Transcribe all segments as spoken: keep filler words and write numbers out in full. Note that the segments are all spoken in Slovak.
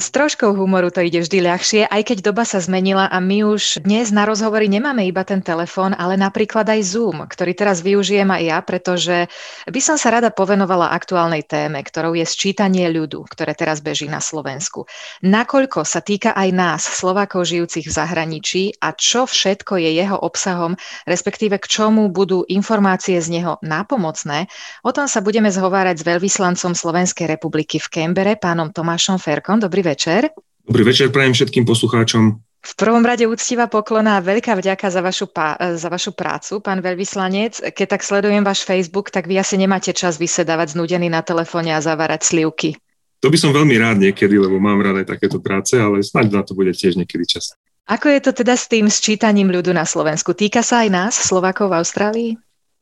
S troškou humoru to ide vždy ľahšie, aj keď doba sa zmenila a my už dnes na rozhovory nemáme iba ten telefón, ale napríklad aj Zoom, ktorý teraz využijem aj ja, pretože by som sa rada povenovala aktuálnej téme, ktorou je sčítanie ľudu, ktoré teraz beží na Slovensku. Nakoľko sa týka aj nás, Slovákov žijúcich v zahraničí a čo všetko je jeho obsahom, respektíve k čomu budú informácie z neho nápomocné, o tom sa budeme zhovárať s veľvyslancom Slovenskej republiky v Kembere, pánom Tomášom Ferkom. Dobrý večer. Dobrý večer prajem všetkým poslucháčom. V prvom rade úctivá poklona a veľká vďaka za vašu, pá, za vašu prácu, pán veľvyslanec. Keď tak sledujem váš Facebook, tak vy asi nemáte čas vysedávať znúdený na telefóne a zavárať slivky. To by som veľmi rád niekedy, lebo mám rád aj takéto práce, ale snáď na to bude tiež niekedy čas. Ako je to teda s tým sčítaním ľudu na Slovensku? Týka sa aj nás, Slovákov v Austrálii?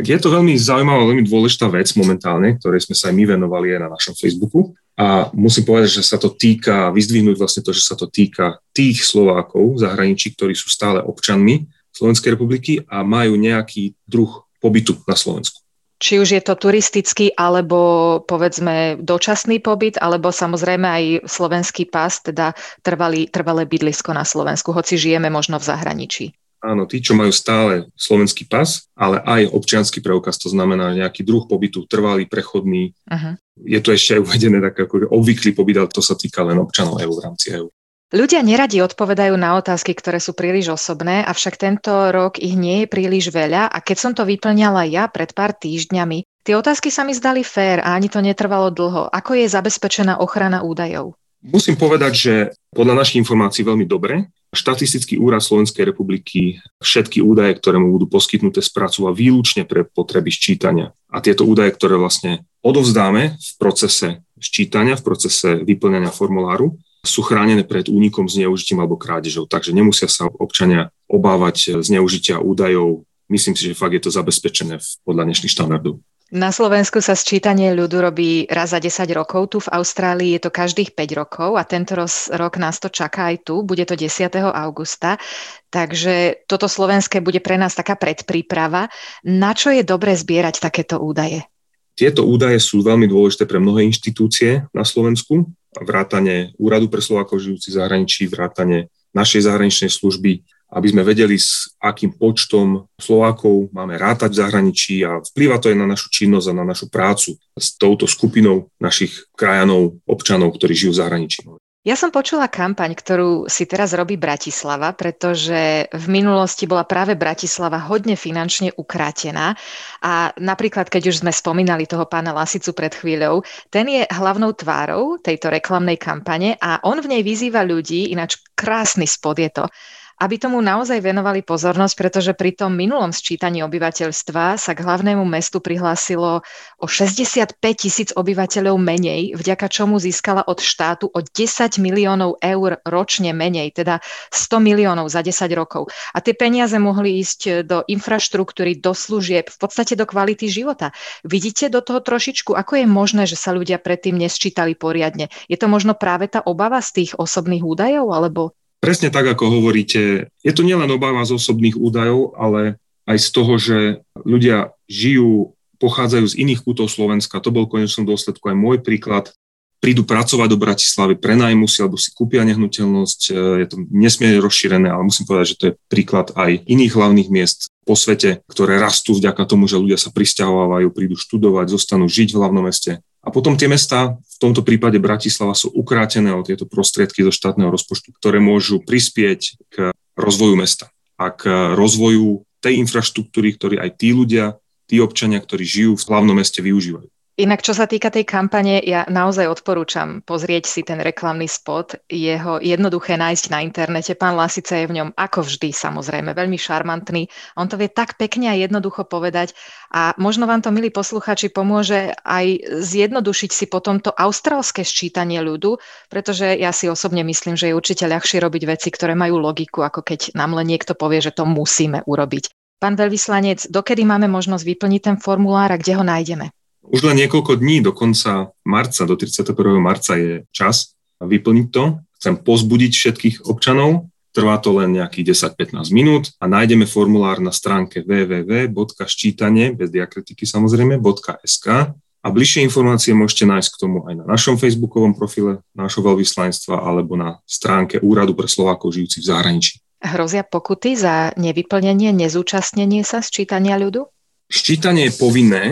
Je to veľmi zaujímavá, veľmi dôležitá vec momentálne, ktorej sme sa aj my venovali aj na našom Facebooku. A musím povedať, že sa to týka, vyzdvihnúť vlastne to, že sa to týka tých Slovákov v zahraničí, ktorí sú stále občanmi Slovenskej republiky a majú nejaký druh pobytu na Slovensku. Či už je to turistický, alebo povedzme dočasný pobyt, alebo samozrejme aj slovenský pás, teda trvalý, trvalé bydlisko na Slovensku, hoci žijeme možno v zahraničí. Áno, tí, čo majú stále slovenský pas, ale aj občiansky preukaz, to znamená nejaký druh pobytu, trvalý, prechodný. Uh-huh. Je to ešte aj uvedené tak ako obvyklý pobyt, ale to sa týka len občanov E U v rámci E U. Ľudia neradi odpovedajú na otázky, ktoré sú príliš osobné, avšak tento rok ich nie je príliš veľa a keď som to vyplňala ja pred pár týždňami, tie otázky sa mi zdali fér a ani to netrvalo dlho. Ako je zabezpečená ochrana údajov? Musím povedať, že podľa našich informácií veľmi dobre. Štatistický úrad Slovenskej republiky všetky údaje, ktoré mu budú poskytnuté, spracúva výlučne pre potreby sčítania. A tieto údaje, ktoré vlastne odovzdáme v procese sčítania, v procese vyplňania formuláru, sú chránené pred únikom, zneužitím alebo krádežou. Takže nemusia sa občania obávať zneužitia údajov. Myslím si, že fakt je to zabezpečené podľa dnešných štandardov. Na Slovensku sa sčítanie ľudu robí raz za desať rokov, tu v Austrálii je to každých päť rokov a tento rok nás to čaká aj tu, bude to desiateho augusta, takže toto slovenské bude pre nás taká predpríprava. Na čo je dobre zbierať takéto údaje? Tieto údaje sú veľmi dôležité pre mnohé inštitúcie na Slovensku, vrátane Úradu pre Slovákov žijúcich v zahraničí, vrátane našej zahraničnej služby, aby sme vedeli, s akým počtom Slovákov máme rátať v zahraničí a vplýva to aj na našu činnosť a na našu prácu s touto skupinou našich krajanov, občanov, ktorí žijú v zahraničí. Ja som počula kampaň, ktorú si teraz robí Bratislava, pretože v minulosti bola práve Bratislava hodne finančne ukrátená a napríklad, keď už sme spomínali toho pána Lasicu pred chvíľou, ten je hlavnou tvárou tejto reklamnej kampane a on v nej vyzýva ľudí, ináč krásny spod je to, aby tomu naozaj venovali pozornosť, pretože pri tom minulom sčítaní obyvateľstva sa k hlavnému mestu prihlásilo o šesťdesiatpäť tisíc obyvateľov menej, vďaka čomu získala od štátu o desať miliónov eur ročne menej, teda sto miliónov za desať rokov. A tie peniaze mohli ísť do infraštruktúry, do služieb, v podstate do kvality života. Vidíte do toho trošičku, ako je možné, že sa ľudia predtým nesčítali poriadne? Je to možno práve tá obava z tých osobných údajov, alebo... Presne tak, ako hovoríte, je to nielen obava z osobných údajov, ale aj z toho, že ľudia žijú, pochádzajú z iných kútov Slovenska. To bol v konečnom dôsledku aj môj príklad. Prídu pracovať do Bratislavy, prenajmu si alebo si kúpia nehnuteľnosť. Je to nesmierne rozšírené, ale musím povedať, že to je príklad aj iných hlavných miest po svete, ktoré rastú vďaka tomu, že ľudia sa prisťahovávajú, prídu študovať, zostanú žiť v hlavnom meste. A potom tie mestá, v tomto prípade Bratislava, sú ukrátené o tieto prostriedky zo štátneho rozpočtu, ktoré môžu prispieť k rozvoju mesta a k rozvoju tej infraštruktúry, ktorú aj tí ľudia, tí občania, ktorí žijú v hlavnom meste, využívajú. Inak, čo sa týka tej kampane, ja naozaj odporúčam pozrieť si ten reklamný spot. Je ho jednoduché nájsť na internete. Pán Lasica je v ňom ako vždy, samozrejme, veľmi šarmantný. On to vie tak pekne a jednoducho povedať. A možno vám to, milí poslucháči, pomôže aj zjednodušiť si potom to austrálske sčítanie ľudu, pretože ja si osobne myslím, že je určite ľahšie robiť veci, ktoré majú logiku, ako keď nám len niekto povie, že to musíme urobiť. Pán veľvyslanec, dokedy máme možnosť vyplniť ten formulár a kde ho nájdeme? Už len niekoľko dní do konca marca, do tridsiateho prvého marca je čas vyplniť to. Chcem pozbudiť všetkých občanov. Trvá to len nejakých desať až pätnásť minút a nájdeme formulár na stránke www bodka sčítanie bez diakritiky samozrejme bodka es ká A bližšie informácie môžete nájsť k tomu aj na našom facebookovom profile nášho veľvyslanectva alebo na stránke Úradu pre Slovákov žijúcich v zahraničí. Hrozia pokuty za nevyplnenie, nezúčastnenie sa sčítania ľudu? Sčítanie je povinné,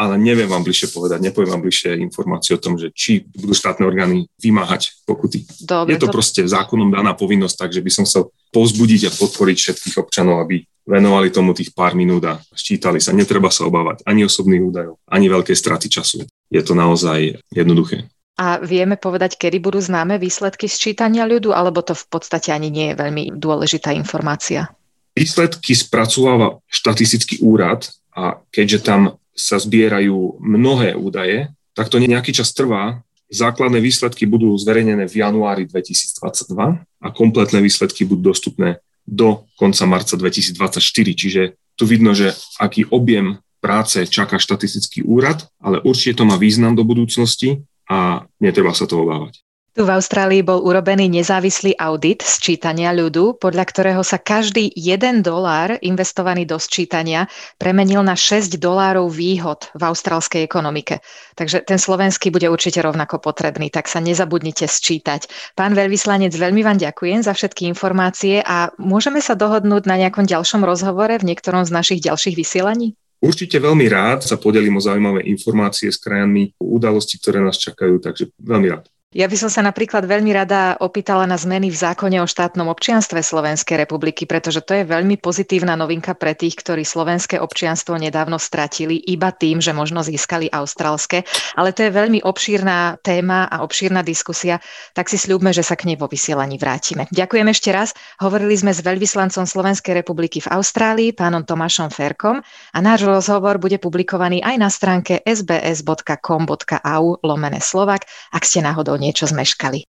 ale neviem vám bližšie povedať, nepoviem vám bližšie informácie o tom, že či budú štátne orgány vymáhať pokuty. Dobre, je to, to proste zákonom daná povinnosť, takže by som chcel povzbudiť a podporiť všetkých občanov, aby venovali tomu tých pár minút a sčítali sa. Netreba sa obávať ani osobných údajov, ani veľkej straty času. Je to naozaj jednoduché. A vieme povedať, kedy budú známe výsledky sčítania ľudu, alebo to v podstate ani nie je veľmi dôležitá informácia? Výsledky spracováva štatistický úrad a keďže tam sa zbierajú mnohé údaje, tak to nejaký čas trvá. Základné výsledky budú zverejnené v januári dvetisícdvadsaťdva a kompletné výsledky budú dostupné do konca marca dvetisícdvadsaťštyri, čiže tu vidno, že aký objem práce čaká štatistický úrad, ale určite to má význam do budúcnosti a netreba sa to obávať. Tu v Austrálii bol urobený nezávislý audit sčítania ľudu, podľa ktorého sa každý jeden dolár investovaný do sčítania premenil na šesť dolárov výhod v austrálskej ekonomike. Takže ten slovenský bude určite rovnako potrebný, tak sa nezabudnite sčítať. Pán veľvyslanec, veľmi vám ďakujem za všetky informácie a môžeme sa dohodnúť na nejakom ďalšom rozhovore v niektorom z našich ďalších vysielaní? Určite veľmi rád sa podelím o zaujímavé informácie s krajinami, udalosti, ktoré nás čakajú, takže veľmi rád. Ja by som sa napríklad veľmi rada opýtala na zmeny v zákone o štátnom občianstve Slovenskej republiky, pretože to je veľmi pozitívna novinka pre tých, ktorí slovenské občianstvo nedávno stratili iba tým, že možno získali austrálske. Ale to je veľmi obšírna téma a obšírna diskusia, tak si sľúbme, že sa k nej vo vysielaní vrátime. Ďakujem ešte raz. Hovorili sme s veľvyslancom Slovenskej republiky v Austrálii, pánom Tomášom Ferkom, a náš rozhovor bude publikovaný aj na stránke es bé es bodka com bodka au lomeno slovak, ak ste náhodou niečo zmeškali.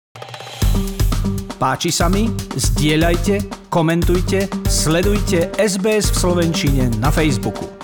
Páči sa mi? Zdieľajte, komentujte, sledujte es bé es v slovenčine na Facebooku.